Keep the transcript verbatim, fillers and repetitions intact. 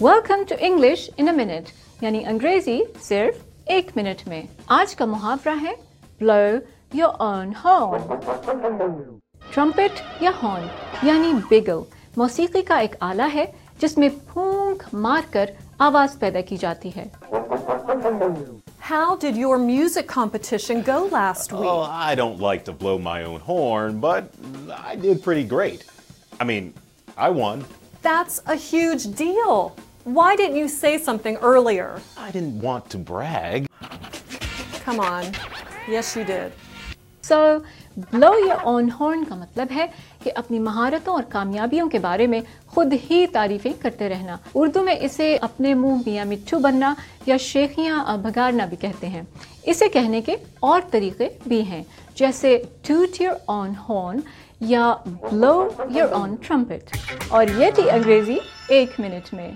Welcome to English in a minute یعنی انگریزی صرف ایک منٹ میں. آج کا محاورہ ہے blow your own horn. Trumpet یا ہارن یعنی بیگل موسیقی کا ایک آلہ ہے جس میں پھونک مار کر آواز پیدا کی جاتی ہے. How did your music competition go last week? Oh, I don't like to blow my own horn, but I did pretty great. I mean, I won. That's a huge deal. Why didn't you say something earlier? I didn't want to brag. Come on. Yes, you did. So, blow your own horn کا مطلب ہے کہ اپنی مہارتوں اور کامیابیوں کے بارے میں خود ہی تعریفیں کرتے رہنا. اردو میں اسے اپنے منہ میاں مٹھو بننا یا شیخیاں بھگارنا بھی کہتے ہیں. اسے کہنے کے اور طریقے بھی ہیں جیسے toot your own horn یا blow your own trumpet. اور یہ تھی انگریزی ایک منٹ میں.